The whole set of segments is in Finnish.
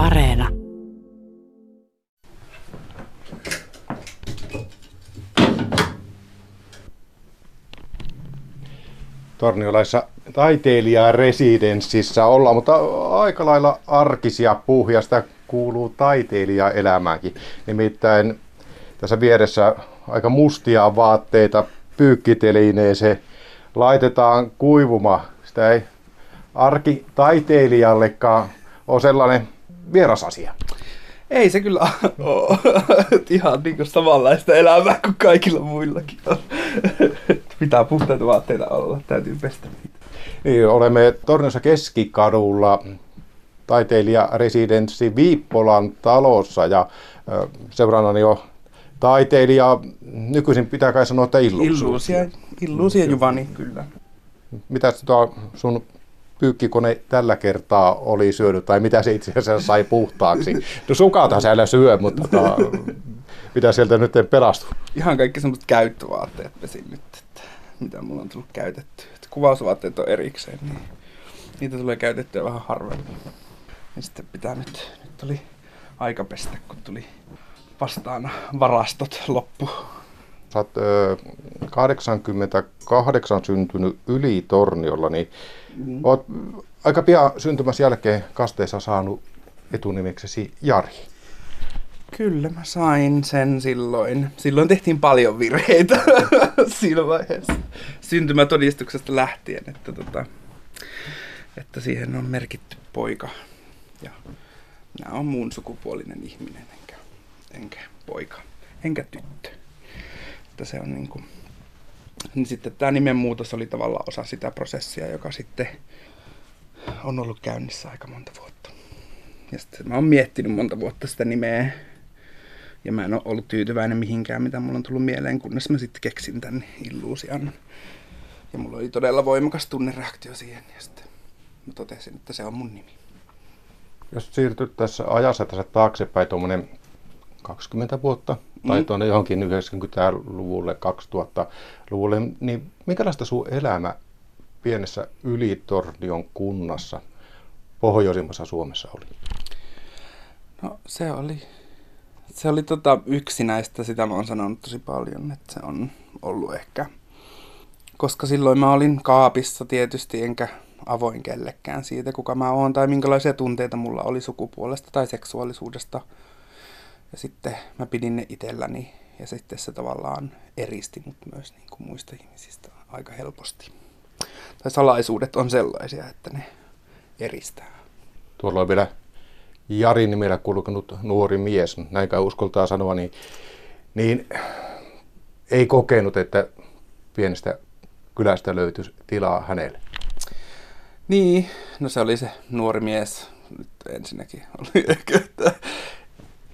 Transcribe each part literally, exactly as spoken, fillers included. Areena. Torniolaisessa taiteilijaresidenssissä ollaan, mutta aika lailla arkisia puhjasta kuuluu taiteilijaelämäänkin. Nimittäin tässä vieressä aika mustia vaatteita pyykkitelineeseen laitetaan kuivumaan. Sitä ei arkitaiteilijallekaan ole sellainen vieras asia. Ei se kyllä ole ihan niin kuin samanlaista elämää kuin kaikilla muillakin on. Pitää puhtaita vaatteita olla, täytyy pestä niitä. Niin, olemme Torniossa Keskikadulla taiteilijaresidenssi Viippolan talossa ja seurannani jo taiteilija, nykyisin pitää kai sanoa, että Illusia. Illusia Juvani, kyllä. Mitä sun pyykkikone tällä kertaa oli syönyt, tai mitä se itse asiassa sai puhtaaksi? No sukautahan sä älä syö, mutta tota, mitä sieltä nyt pelastui? Ihan kaikki semmoiset käyttövaatteet pesin nyt, että mitä mulla on tullut käytettyä. Kuvausvaatteet on erikseen, niin niitä tulee käytettyä vähän harvemmin. Ja sitten pitää nyt, nyt oli aika pestä, kun tuli vastaan varastot loppu. Sä oot öö, kahdeksankymmentäkahdeksan syntynyt Ylitorniolla, niin mm. oot aika pian syntymässä jälkeen kasteessa saanut etunimeksesi Jari. Kyllä mä sain sen silloin. Silloin tehtiin paljon virheitä siinä vaiheessa syntymätodistuksesta lähtien, että, tota, että siihen on merkitty poika. Ja minä olen muun sukupuolinen ihminen, enkä, enkä poika, enkä tyttö. Se on niin kuin, niin sitten tämä nimenmuutos oli tavallaan osa sitä prosessia, joka sitten on ollut käynnissä aika monta vuotta. Ja sitten mä oon miettinyt monta vuotta sitä nimeä ja mä en ole ollut tyytyväinen mihinkään, mitä mulla on tullut mieleen, kunnes mä sitten keksin tämän Illuusian. Ja mulla oli todella voimakas tunnereaktio siihen ja sitten mä totesin, että se on mun nimi. Jos siirtyt tässä ajassa tässä taaksepäin tuommoinen kaksikymmentä vuotta, tai tuonne johonkin yhdeksänkymmentäluvulle, kaksituhattaluvulle, niin minkälaista sun elämä pienessä Ylitornion kunnassa pohjoisimmassa Suomessa oli? No se oli, se oli tota yksinäistä, sitä mä oon sanonut tosi paljon, että se on ollut ehkä, koska silloin mä olin kaapissa tietysti, enkä avoin kellekään siitä, kuka mä oon tai minkälaisia tunteita mulla oli sukupuolesta tai seksuaalisuudesta. Ja sitten mä pidin ne itselläni ja sitten se tavallaan eristi mut myös niin kuin muista ihmisistä aika helposti. Tai salaisuudet on sellaisia, että ne eristää. Tuolla on vielä Jarin nimellä kulkenut nuori mies, näinkään uskaltaa sanoa, niin, niin ei kokenut, että pienestä kylästä löytyisi tilaa hänelle. Niin, no se oli se nuori mies. Nyt ensinnäkin oli ehkä, että...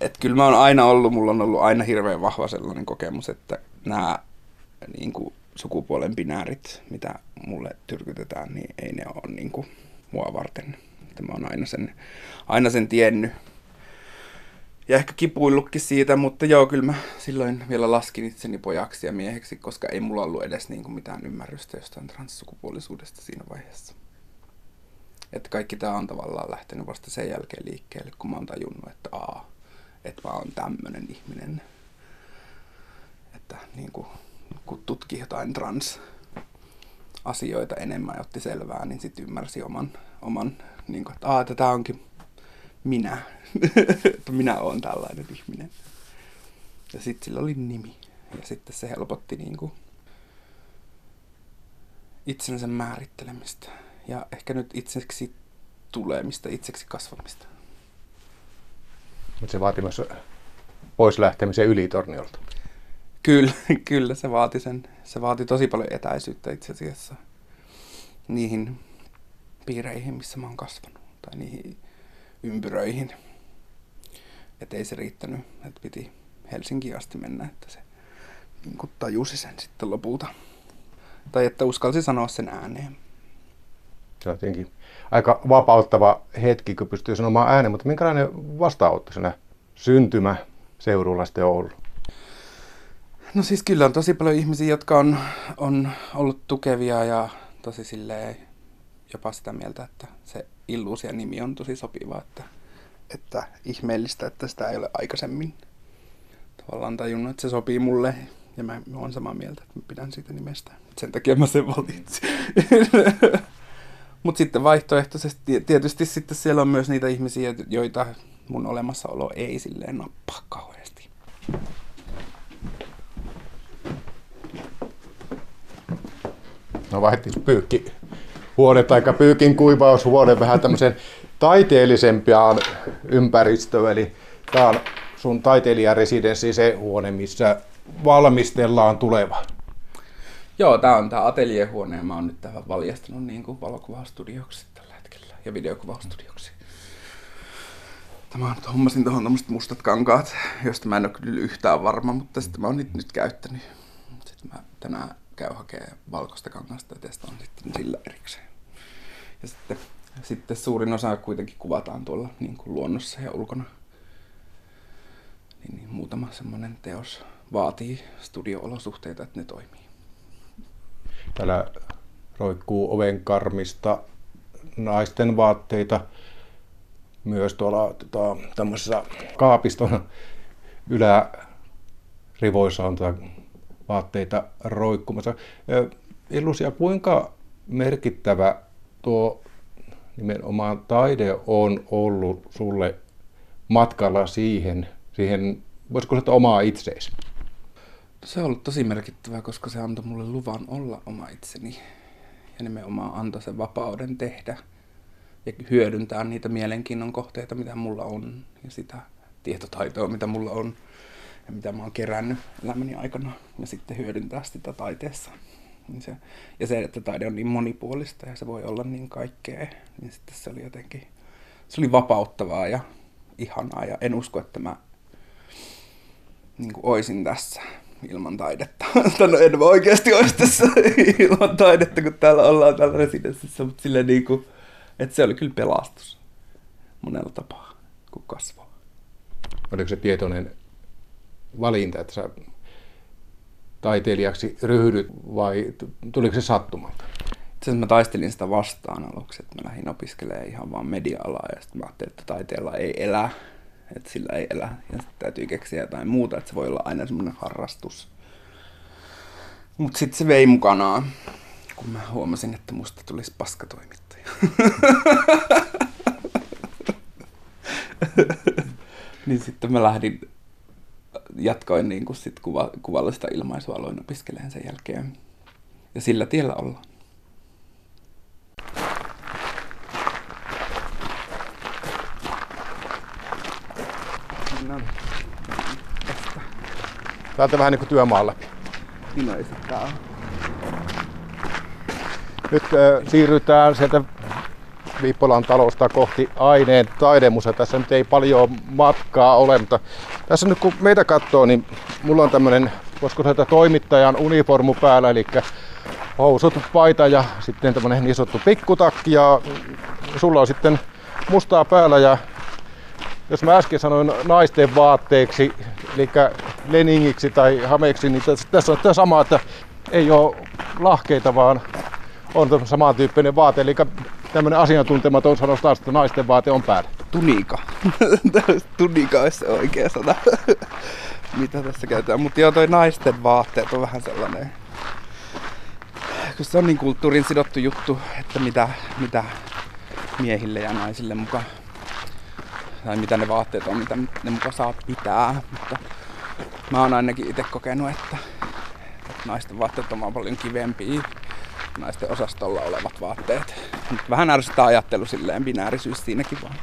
Että kyllä mä oon aina ollut, mulla on ollut aina hirveän vahva sellainen kokemus, että nämä niin kuin sukupuolen binäärit, mitä mulle tyrkytetään, niin ei ne ole niin kuin mua varten. Että mä oon aina sen, aina sen tiennyt ja ehkä kipuillutkin siitä, mutta joo, kyllä mä silloin vielä laskin itseni pojaksi ja mieheksi, koska ei mulla ollut edes niin kuin mitään ymmärrystä jostain transsukupuolisuudesta siinä vaiheessa. Että kaikki tää on tavallaan lähtenyt vasta sen jälkeen liikkeelle, kun mä oon tajunnut, että aa. Että mä oon tämmönen ihminen, että niin kun, kun tutki jotain trans-asioita enemmän ja otti selvää, niin sitten ymmärsi oman, oman niin kun, että, että tää onkin minä, että minä oon tällainen ihminen. Ja sitten sillä oli nimi ja sitten se helpotti niin kun, itsensä määrittelemistä ja ehkä nyt itseksi tulemista, itseksi kasvamista. Mutta se vaati myös pois lähtemisen Ylitorniolta. Kyllä, kyllä se vaati sen. Se vaati tosi paljon etäisyyttä itse asiassa niihin piireihin, missä mä oon kasvanut, tai niihin ympyröihin. Että ei se riittänyt, että piti Helsinkiin asti mennä, että se niin kun tajusi sen sitten lopulta. Tai että uskalsi sanoa sen ääneen. Se on jotenkin aika vapauttava hetki, kun pystyy sanomaan ääneen, mutta minkälainen vastaanotto siinä syntymäseudulla sitten on ollut? No siis kyllä on tosi paljon ihmisiä, jotka on, on ollut tukevia ja tosi silleen jopa sitä mieltä, että se Illuusia nimi on tosi sopiva, että että ihmeellistä, että sitä ei ole aikaisemmin tavallaan tajunnut, että se sopii mulle. Ja mä oon samaa mieltä, että mä pidän siitä nimestä. Sen takia mä sen valitsin. Mm. Mutta sitten vaihtoehtoisesti tietysti sitten siellä on myös niitä ihmisiä, joita mun olemassaolo ei silleen nappaa kauheasti. No vaihtis pyykki huone tai pyykin kuivaushuone vähän tämmöisen taiteellisempaan ympäristöön. Eli tää on sun taiteilijaresidenssi, se huone, missä valmistellaan tuleva. Joo, tää on tää ateljehuone ja mä oon nyt tähän valjastanut niin kuin valokuvaustudioksi tällä hetkellä ja videokuvaustudioksi. Mä hommasin tuohon tommoset mustat kankaat, josta mä en ole kyllä yhtään varma, mutta sitten mä oon niitä nyt käyttänyt. Sitten mä tänään käyn hakemaan valkoista kangasta ja testaan sitten sillä erikseen. Ja sitten, sitten suurin osa kuitenkin kuvataan tuolla niin kuin luonnossa ja ulkona. Niin, niin muutama semmonen teos vaatii studio-olosuhteita, että ne toimii. Täällä roikkuu ovenkarmista naisten vaatteita. Myös tuolla tota, tämmöisessä kaapiston ylärivoissa on tota, vaatteita roikkumassa. Illusia, kuinka merkittävä tuo nimenomaan taide on ollut sulle matkalla siihen, siihen voisiko se omaa itseesi? Se on ollut tosi merkittävää, koska se antoi mulle luvan olla oma itseni ja nimenomaan antoi sen vapauden tehdä. Ja hyödyntää niitä mielenkiinnon kohteita, mitä mulla on, ja sitä tietotaitoa, mitä mulla on, ja mitä mä oon kerännyt elämäni aikana, ja sitten hyödyntää sitä taiteessa. Ja se, että taide on niin monipuolista, ja se voi olla niin kaikkea, niin sitten se oli jotenkin, se oli vapauttavaa ja ihanaa, ja en usko, että mä niin kuin oisin tässä ilman taidetta. No en mä oikeasti ois tässä ilman taidetta, kun täällä ollaan täällä residenssissä, mutta silleen niin kuin että se oli kyllä pelastus monella tapaa, kun kasvaa. Oliko se tietoinen valinta, että sä taiteilijaksi ryhdyt vai tuliko se sattumalta? Itse asiassa mä taistelin sitä vastaan aluksi, että mä lähdin opiskelemaan ihan vaan media-alaa ja sitten mä ajattelin, että taiteella ei elä, että sillä ei elä ja sitten täytyy keksiä jotain muuta, että se voi olla aina semmoinen harrastus. Mutta sitten se vei mukanaan, kun mä huomasin, että musta tulisi paskatoimittaja. Niin sitten mä lähdin, jatkoin niin kuin sit kuva, kuvallista ilmaisua, aloin opiskelemaan sen jälkeen. Ja sillä tiellä ollaan. Täältä vähän niin kuin työmaalla. Pinoiset tää on. Nyt äh, siirrytään sieltä Viippolan talosta kohti Aineen taidemuseo. Tässä nyt ei paljon matkaa ole, mutta tässä nyt kun meitä katsoo, niin mulla on tämmönen, voisiko sanoa, toimittajan uniformu päällä, eli housut, paita ja sitten tämmönen niin sanottu pikkutakki ja sulla on sitten mustaa päällä ja jos mä äsken sanoin naisten vaatteeksi, eli leningiksi tai hameeksi, niin tässä on tämä sama, että ei ole lahkeita, vaan on samantyyppinen vaate, eli tämmöinen asiantuntematon sanoisi taas, että naisten vaate on päällä. Tunika. Tunika olisi se oikea sana, mitä tässä käytetään. Mutta joo, toi naisten vaatteet on vähän sellainen, kun se on niin kulttuurin sidottu juttu, että mitä, mitä miehille ja naisille muka, tai mitä ne vaatteet on, mitä ne muka saa pitää. Mutta mä oon ainakin itse kokenut, että, että naisten vaatteet on paljon kivempiä. Naisten osastolla olevat vaatteet. Nyt vähän ärsyttää ajattelu silleen, binäärisyys siinäkin vaan.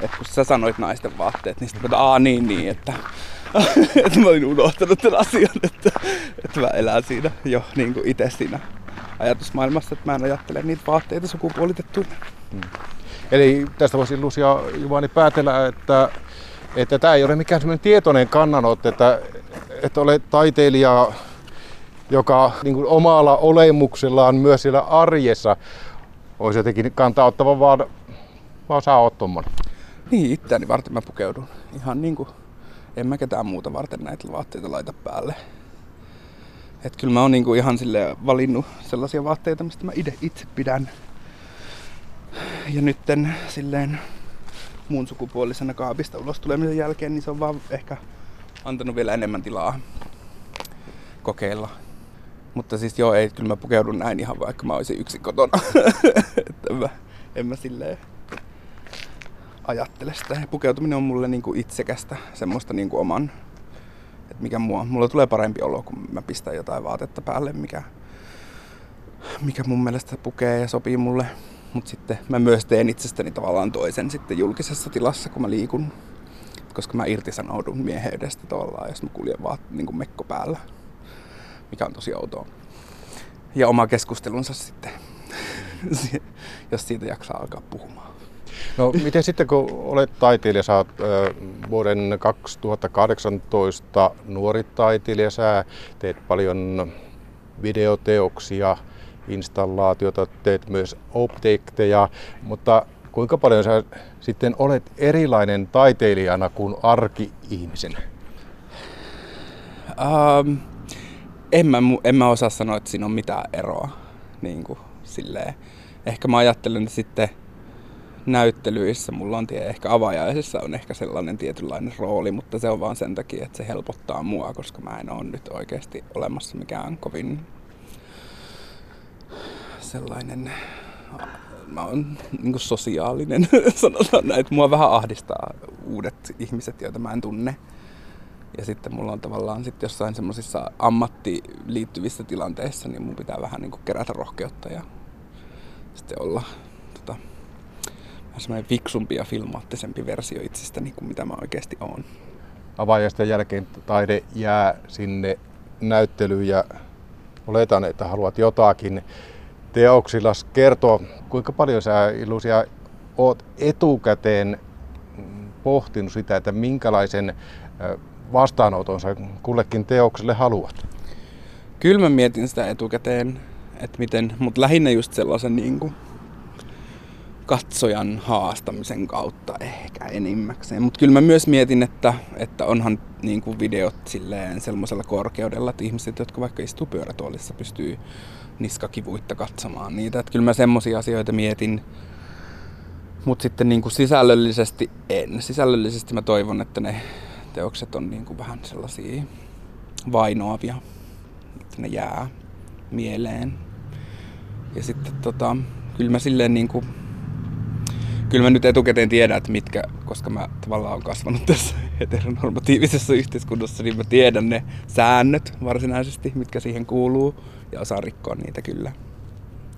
Et kun sä sanoit naisten vaatteet, niin sitten mä niin niin, että et mä olin unohtanut tämän asian, että, että mä elän siinä jo niin kuin itse siinä ajatusmaailmassa, että mä en ajattele niitä vaatteita sukupuolitettuina. Hmm. Eli tästä voisi Illusia Juvani päätellä, että että tää ei ole mikään semmoinen tietoinen kannanotto, että, että ole taiteilijaa, joka niin kuin omalla olemuksellaan myös siellä arjessa olisi jotenkin kantaa ottava, vaan, vaan sä oot tommonen. Niin, itseäni varten mä pukeudun. Ihan niin kuin, en mä ketään muuta varten näitä vaatteita laita päälle. Et kyllä mä oon niin kuin ihan silleen valinnut sellaisia vaatteita, mistä mä itse pidän. Ja nytten silleen mun sukupuolisena kaapista ulos tulemisen jälkeen, niin se on vaan ehkä antanut vielä enemmän tilaa kokeilla. Mutta siis joo, ei, kyllä mä pukeudun näin ihan vaikka mä olisin yksin kotona. en, mä, en mä silleen ajattele sitä. Pukeutuminen on mulle niinku itsekästä, semmoista niinku oman, että mikä mua. Mulla tulee parempi olo, kun mä pistän jotain vaatetta päälle, mikä, mikä mun mielestä pukee ja sopii mulle. Mut sitten mä myös teen itsestäni tavallaan toisen sitten julkisessa tilassa, kun mä liikun. Koska mä irtisanoudun mieheydestä tavallaan, jos mä kuljen vaan niinku mekko päällä. Mikä on tosi outoa. Ja oma keskustelunsa sitten, jos siitä jaksaa alkaa puhumaan. No miten sitten kun olet taiteilija, sä oot vuoden kaksituhattakahdeksantoista nuori taiteilija, sä teet paljon videoteoksia, installaatiota, teet myös objekteja, mutta kuinka paljon sä sitten olet erilainen taiteilijana kuin arki-ihmisenä? Um. En mä, en mä osaa sanoa, että siinä on mitään eroa. Niin kuin, silleen. Ehkä mä ajattelen, että sitten näyttelyissä mulla on tie, ehkä avajaisissa on ehkä sellainen tietynlainen rooli, mutta se on vaan sen takia, että se helpottaa mua, koska mä en ole nyt oikeasti olemassa mikään kovin sellainen, mä oon niin kuin sosiaalinen, sanotaan näin, että mua vähän ahdistaa uudet ihmiset, joita mä en tunne. Ja sitten mulla on tavallaan sit jossain semmoisissa ammattiin liittyvissä tilanteissa, niin mun pitää vähän niinku kerätä rohkeutta ja sitten olla tota, vähän semmoinen fiksumpi ja filmaattisempi versio itsestäni kuin mitä mä oikeasti oon. Avaajaisten jälkeen taide jää sinne näyttelyyn ja oletan, että haluat jotakin teoksilla kertoa. Kuinka paljon sä, Illusia, oot etukäteen pohtinut sitä, että minkälaisen vastaanotonsa kullekin teokselle haluat? Kyllä mä mietin sitä etukäteen, että miten, mutta lähinnä just sellaisen niin kuin katsojan haastamisen kautta ehkä enimmäkseen. Mutta kyllä mä myös mietin, että, että onhan niin kuin videot silleen sellaisella korkeudella, että ihmiset, jotka vaikka istuu pyörätuolissa, pystyy niskakivuitta katsomaan niitä. Että kyllä mä semmoisia asioita mietin. Mutta sitten niin kuin sisällöllisesti en. Sisällöllisesti mä toivon, että ne teokset on niin kuin vähän sellaisia vainoavia, että ne jää mieleen. Ja sitten tota, kyllä mä silleen niin kuin, kyllä mä nyt etukäteen tiedän, että mitkä, koska mä tavallaan olen kasvanut tässä heteronormatiivisessa yhteiskunnassa, niin mä tiedän ne säännöt varsinaisesti, mitkä siihen kuuluu, ja osaan rikkoa niitä kyllä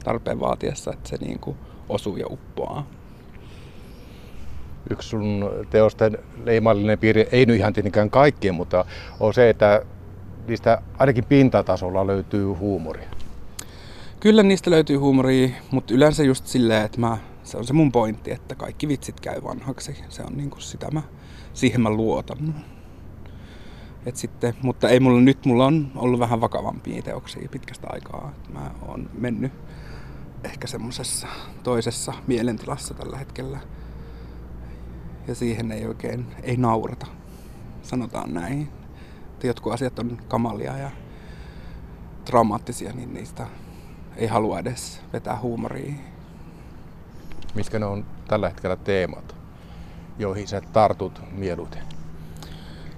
tarpeen vaatiessa, että se niin kuin osuu ja uppoaa. Yksi sun teosten leimallinen piirre, ei nyt ihan tietenkään kaikkien, mutta on se, että niistä ainakin pintatasolla löytyy huumoria. Kyllä niistä löytyy huumoria, mutta yleensä just silleen, että mä, se on se mun pointti, että kaikki vitsit käy vanhaksi. Se on niinku sitä mä, siihen mä luotan. Et sitten, mutta ei mulla, nyt mulla on ollut vähän vakavampia teoksia pitkästä aikaa. Mä oon mennyt ehkä semmosessa toisessa mielentilassa tällä hetkellä. Ja siihen ei oikein, ei naurata, sanotaan näin. Että jotkut asiat on kamalia ja traumaattisia, niin niistä ei halua edes vetää huumoria. Mitkä ne on tällä hetkellä teemat, joihin sä tartut mieluiten?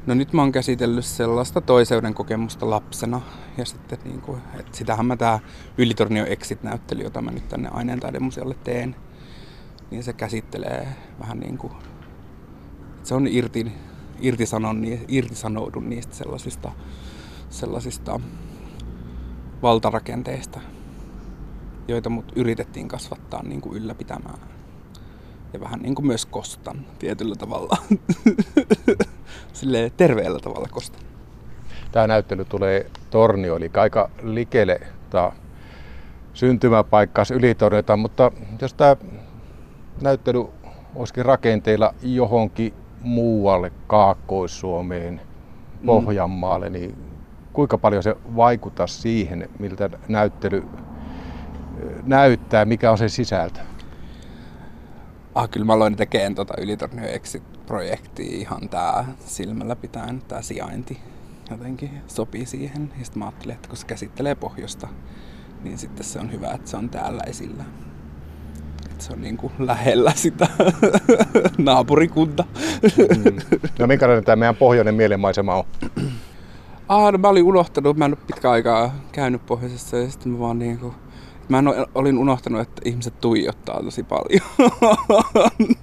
No nyt mä oon käsitellyt sellaista toiseuden kokemusta lapsena. Ja sitten niin kuin, että sitähän mä tää Ylitornio Exit-näyttely, jota mä nyt tänne Aineen taidemuseolle teen, niin se käsittelee vähän niin kuin, se on irti, irtisanoudun niistä sellaisista, sellaisista valtarakenteista, joita mut yritettiin kasvattaa niin kuin ylläpitämään. Ja vähän niin kuin myös kostan tietyllä tavalla, silleen terveellä tavalla kostan. Tämä näyttely tulee Tornio, eli aika likelle tämä syntymäpaikkaas Ylitorniota, mutta jos tämä näyttely olisikin rakenteilla johonkin muualle, Kaakkois-Suomeen, Pohjanmaalle, niin kuinka paljon se vaikuttaa siihen, miltä näyttely näyttää, mikä on sen sisältö? Ah, kyllä mä aloin tekemään tuota Ylitornio Exit-projektia ihan tää silmällä pitäen, tää sijainti jotenkin sopii siihen. Ja sit mä ajattelin, että kun se käsittelee pohjoista, niin sitten se on hyvä, että se on täällä esillä. että se on niin kuin lähellä sitä naapurikunta. Mm. No minkälainen tämä meidän pohjoinen mielenmaisema on? Ah, no mä olin unohtanut, mä en ole pitkään aikaa käynyt pohjoisessa ja sitten mä vaan niin kuin, mä olin unohtanut, että ihmiset tuijottaa tosi paljon.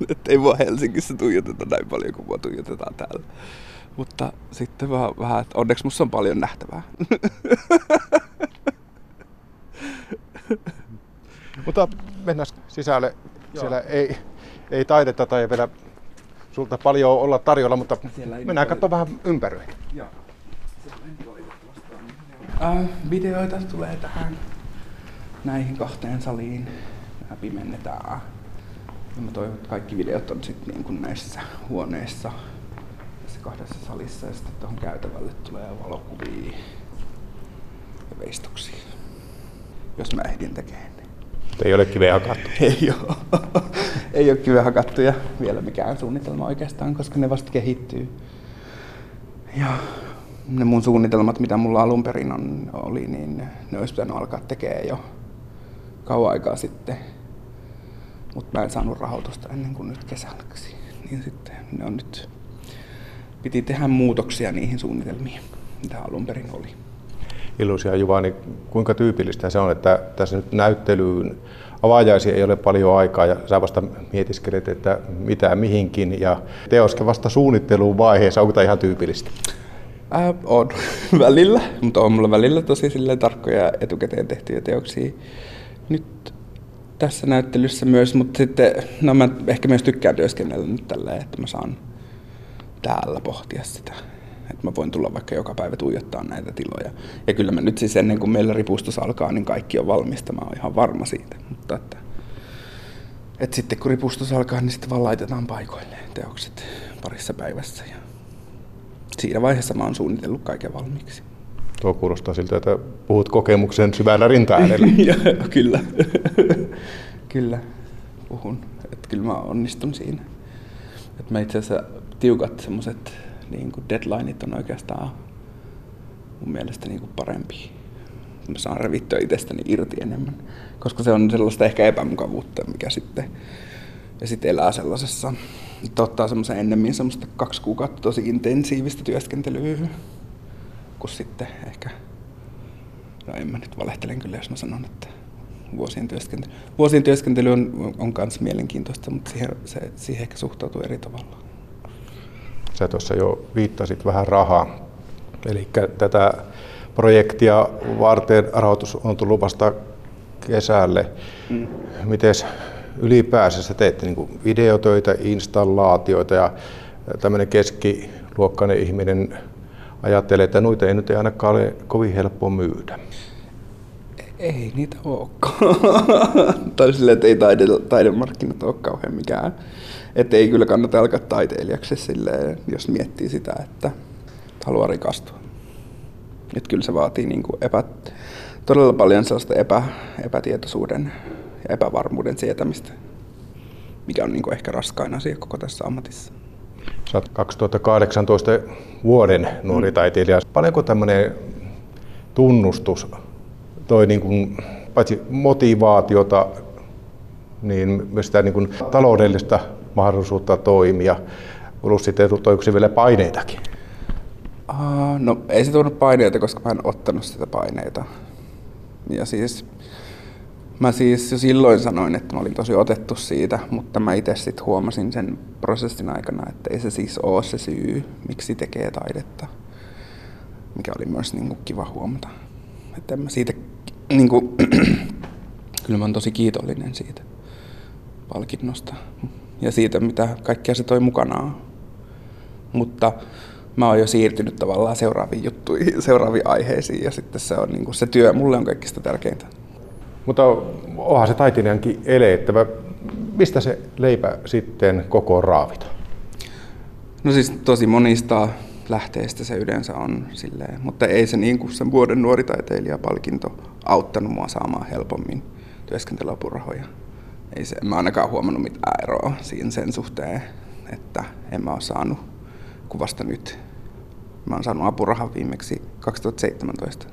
Että ei mua Helsingissä tuijoteta näin paljon kuin mua tuijotetaan täällä. Mutta sitten vähän, vähän että onneksi musta on paljon nähtävää. Mutta mennään sisälle. Joo. Siellä ei, ei taidetta tai vielä sulta paljon olla tarjolla, mutta mennään katsomaan vähän ympärille. Joo. Äh, videoita tulee tähän näihin kahteen saliin. Nämä pimennetään. Ja mä toivon, että kaikki videot on sitten niin kuin näissä huoneissa, tässä kahdessa salissa, ja sitten tuohon käytävälle tulee valokuvia ja veistoksia, jos mä ehdin tekemään. Ei ole kiveä hakattu. Ei ole. Ei ole kiveä hakattu ja vielä mikään suunnitelma oikeastaan, koska ne vasta kehittyy. Ja ne mun suunnitelmat, mitä mulla alun perin on, oli, niin ne olisi pitänyt alkaa tekemään jo kauan aikaa sitten. Mutta mä en saanut rahoitusta ennen kuin nyt kesäksi. Niin sitten ne on nyt, piti tehdä muutoksia niihin suunnitelmiin, mitä alun perin oli. Illusia Juvani, kuinka tyypillistä se on, että tässä nyt näyttelyyn avaajaisiin ei ole paljon aikaa ja sä vasta mietiskelet, että mitä mihinkin ja teoskin vasta suunnitteluun vaiheessa, onko tämä ihan tyypillistä? Äh, on välillä, mutta on mulla välillä tosi silleen tarkkoja etukäteen tehtyjä teoksia nyt tässä näyttelyssä myös, mutta sitten no mä ehkä myös tykkään työskennellä nyt tälleen, että mä saan täällä pohtia sitä. Että mä voin tulla vaikka joka päivä tuijottaa näitä tiloja. Ja kyllä mä nyt siis ennen kuin meillä ripustus alkaa, niin kaikki on valmista. Mä oon ihan varma siitä. Mutta että, että sitten kun ripustus alkaa, niin sitten vaan laitetaan paikoilleen teokset parissa päivässä. Ja siinä vaiheessa mä oon suunnitellut kaiken valmiiksi. Tuo kuulostaa siltä, että puhut kokemuksen syvällä rintaäänellä. Kyllä. Kyllä puhun. Että kyllä mä onnistun siinä. Että mä itse asiassa tiukat semmoset niin kuin deadlineit on oikeastaan mun mielestä niin kuin parempi. Mä saan revittyä itsestäni irti enemmän, koska se on sellaista ehkä epämukavuutta, mikä sitten ja sitten elää sellaisessa. Ottaa semmoisen ennemmin semmoista kaksi kuukautta tosi intensiivistä työskentelyä, kun sitten ehkä, no en mä nyt valehtelen kyllä, jos mä sanon, että vuosien työskentely, vuosien työskentely on, on kans mielenkiintoista, mutta siihen, se, siihen ehkä suhtautuu eri tavalla. Sä tuossa jo viittasit vähän rahaa, eli tätä projektia varten rahoitus on tullut vasta kesälle. Mm. Mites ylipäänsä sä teette niin kuin videotöitä, installaatioita ja tämmöinen keskiluokkainen ihminen ajattelee, että noita ei nyt ei ainakaan ole kovin helppo myydä. Ei niitä olekaan. Tai silleen, että ei taide, taidemarkkinat ole kauhean mikään. Että ei kyllä kannata alkaa taiteilijaksi silleen, jos miettii sitä, että haluaa rikastua. Et kyllä se vaatii niin kuin epä, todella paljon sellaista epä, epätietoisuuden ja epävarmuuden sietämistä, mikä on niin kuin ehkä raskain asia koko tässä ammatissa. Sä oot kaksituhattakahdeksantoista vuoden nuori mm. taiteilija. Paljonko tämmöinen tunnustus toi niin kuin, paitsi motivaatiota, niin myös sitä niin kuin taloudellista mahdollisuutta toimia, plus sitten toiksi vielä paineitakin? Uh, no ei se tuonut paineita, koska mä en ottanut sitä paineita. Ja siis, mä siis jo silloin sanoin, että mä olin tosi otettu siitä, mutta mä itse sitten huomasin sen prosessin aikana, että ei se siis ole se syy, miksi tekee taidetta, mikä oli myös niin kuin kiva huomata. Että en mä siitä, niin kuin, kyllä mä oon tosi kiitollinen siitä palkinnosta ja siitä, mitä kaikkea se toi mukanaan. Mutta mä oon jo siirtynyt tavallaan seuraaviin juttuihin, seuraaviin aiheisiin ja sitten se, on, niin kuin, se työ mulle on kaikista tärkeintä. Mutta onhan se taiteilijankin eleettävä. Mistä se leipä sitten koko raavitaan? No siis tosi monista lähteistä se yleensä on silleen, mutta ei se niin kuin sen vuoden nuori taiteilijapalkinto auttanut mua saamaan helpommin työskentelyapurahoja. Ei se, en mä ainakaan huomannut mitään eroa siinä sen suhteen, että en mä ole saanut kuvasta nyt. Mä oon saanut apurahan viimeksi kaksituhattaseitsemäntoista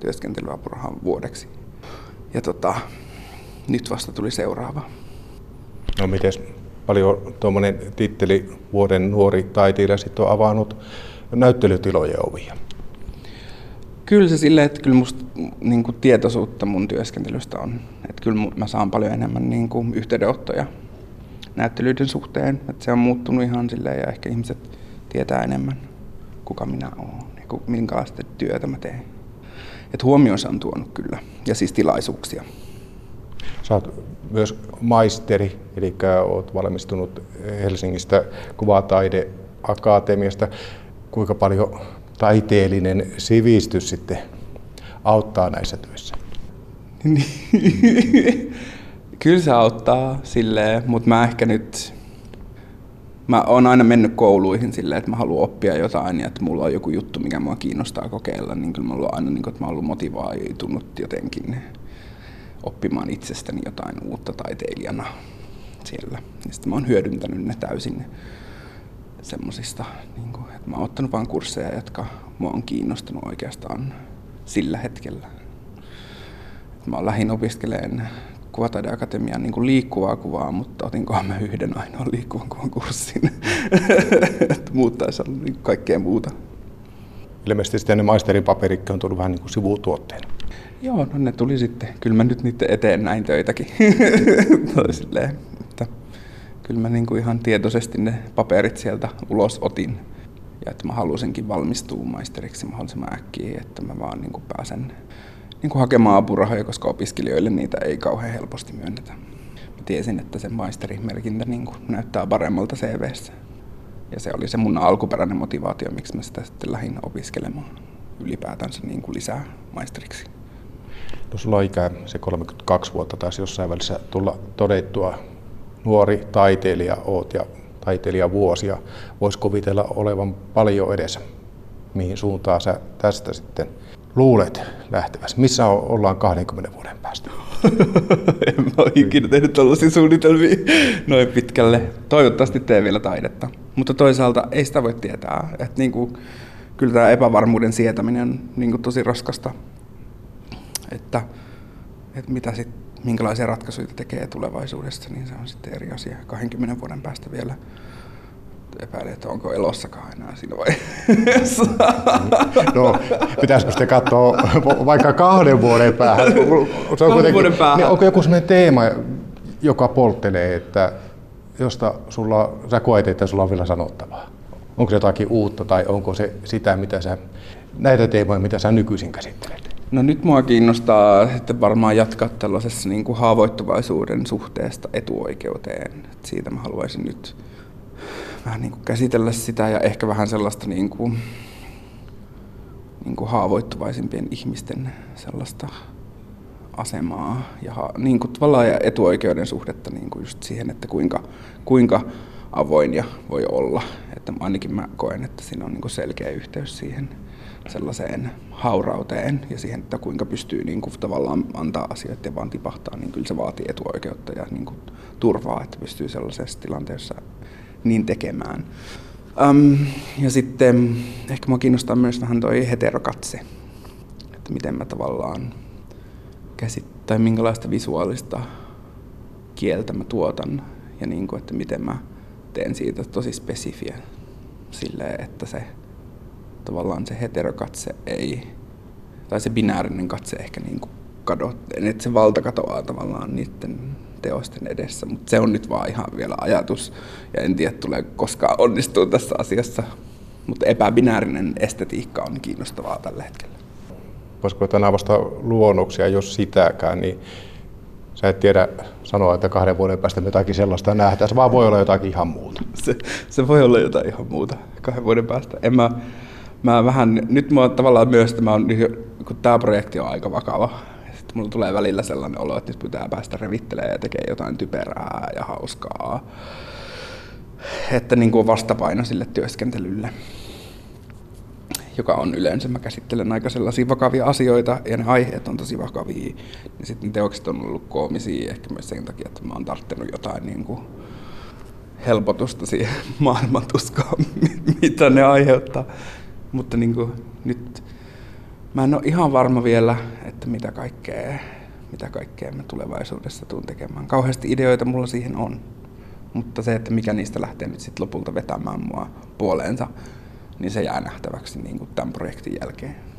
työskentelyapurahan vuodeksi. Ja tota, nyt vasta tuli seuraava. No miten paljon tuommoinen titteli vuoden nuori taiteilija sitten on avannut näyttelytilojen ovia? Kyllä se silleen, että kyllä musta niin kuin tietoisuutta mun työskentelystä on. Että kyllä mä saan paljon enemmän niin kuin yhteydenottoja näyttelyiden suhteen. Että se on muuttunut ihan silleen ja ehkä ihmiset tietää enemmän, kuka minä olen ja minkälaista työtä mä teen. Että huomioonsa on tuonut kyllä ja siis tilaisuuksia. Sä oot myös maisteri, eli oot valmistunut Helsingistä Kuvataide Akatemiasta. Kuinka paljon taiteellinen sivistys sitten auttaa näissä töissä? Kyllä se auttaa silleen, mutta mä ehkä nyt, mä oon aina mennyt kouluihin silleen, että mä haluan oppia jotain ja että mulla on joku juttu, mikä mua kiinnostaa kokeilla, niin kyllä mä oon aina niin kuin, että mä oon ollut motivoitunut jotenkin oppimaan itsestäni jotain uutta taiteilijana siellä. Ja sitten mä oon hyödyntänyt ne täysin semmoisista, niin kuin, että mä oon ottanut vaan kursseja, jotka mua on kiinnostanut oikeastaan sillä hetkellä. Et mä oon lähin opiskeleen Kuvataide Akatemian niin kuin liikkuvaa kuvaa, mutta otinkohan mä yhden ainoan liikkuvan kuvan kurssin. Muut taisi olla niin kaikkea muuta. Ilmeisesti sitten ne maisteripaperikki on tullut vähän niin kuin sivutuotteena. Joo, no ne tuli sitten. Kyllä mä nyt niiden eteen näin töitäkin. Silleen, että kyllä mä niin kuin ihan tietoisesti ne paperit sieltä ulos otin. Ja että mä halusinkin valmistua maisteriksi mahdollisimman äkkiä, että mä vaan niin kuin pääsen niin kuin hakemaan apurahoja, koska opiskelijoille niitä ei kauhean helposti myönnetä. Mä tiesin, että sen maisterimerkintä niin kuin näyttää paremmalta C V:ssä. Ja se oli se mun alkuperäinen motivaatio, miksi mä sitä sitten lähdin opiskelemaan ylipäätänsä niin kuin lisää maisteriksi. No sulla on ikää se kolmekymmentäkaksi vuotta taisi jossain välissä tulla todettua. Nuori taiteilija oot ja taiteilijavuosia voisi kuvitella olevan paljon edessä. Mihin suuntaan sä tästä sitten luulet lähtevässä? Missä ollaan kaksikymmentä vuoden päästä? En mä ole ikinä tehnyt tällaisia suunnitelmia noin pitkälle. Toivottavasti teen vielä taidetta. Mutta toisaalta ei sitä voi tietää. Että niinku, kyllä tämä epävarmuuden sietäminen on niinku tosi raskasta. Että, että mitä sit, minkälaisia ratkaisuja tekee tulevaisuudessa, niin se on sitten eri asia. kaksikymmentä vuoden päästä vielä epäilee, että onko elossakaan enää siinä vaiheessa. No, pitäisikö sitten katsoa vaikka kahden vuoden päähän? Kahden vuoden päähän. Onko joku sellainen teema, joka polttelee, että josta sulla, sä koet, että sulla on vielä sanottavaa? Onko se jotakin uutta tai onko se sitä, mitä sä, näitä teemoja, mitä sä nykyisin käsittelet? No nyt mua kiinnostaa sitten varmaan jatkaa tällaisessa niin kuin haavoittuvaisuuden suhteesta etuoikeuteen. Et siitä mä haluaisin nyt vähän niin kuin käsitellä sitä ja ehkä vähän sellaista niin kuin, niin kuin haavoittuvaisimpien ihmisten sellaista asemaa ja niin kuin tavallaan ja etuoikeuden suhdetta niin kuin just siihen, että kuinka, kuinka avoin voi olla. Että ainakin mä koen, että siinä on niin kuin selkeä yhteys siihen sellaiseen haurauteen ja siihen, että kuinka pystyy niin kuin tavallaan antaa asioita ja vaan tipahtaa, niin kyllä se vaatii etuoikeutta ja niin kuin turvaa, että pystyy sellaisessa tilanteessa niin tekemään. Öm, ja sitten ehkä mua kiinnostaa myös vähän toi heterokatse, että miten mä tavallaan käsit- tai minkälaista visuaalista kieltä mä tuotan ja niin kuin, että miten mä teen siitä tosi spesifiä silleen, että se tavallaan se heterokatse ei, tai se binäärinen katse ehkä niin kuin kadot, että se valta katoaa tavallaan niiden teosten edessä, mutta se on nyt vaan ihan vielä ajatus ja en tiedä tuleeko koskaan onnistua tässä asiassa, mutta epäbinäärinen estetiikka on kiinnostavaa tällä hetkellä. Voisiko jotain vasta luonnoksia, jos sitäkään, niin sä et tiedä sanoa, että kahden vuoden päästä me jotakin sellaista nähdään, se vaan voi olla jotakin ihan muuta. Se, se voi olla jotain ihan muuta kahden vuoden päästä. En mä Mä vähän, nyt mä tavallaan myös, että mä on, kun tää projekti on aika vakava, sitten mulla tulee välillä sellainen olo, että nyt pitää päästä revittelemään ja tekee jotain typerää ja hauskaa. Että niin kuin vastapaino sille työskentelylle, joka on yleensä, mä käsittelen aika sellaisia vakavia asioita ja ne aiheet on tosi vakavia. Ja sitten teokset on ollut koomisia ehkä myös sen takia, että mä oon tarttunut jotain niin kuin helpotusta siihen maailmantuskaan, mitä ne aiheuttaa. Mutta niin kuin nyt mä en ole ihan varma vielä, että mitä kaikkea, mitä kaikkea mä tulevaisuudessa tuun tekemään. Kauheasti ideoita mulla siihen on. Mutta se, että mikä niistä lähtee nyt sit lopulta vetämään mua puoleensa, niin se jää nähtäväksi niin kuin tämän projektin jälkeen.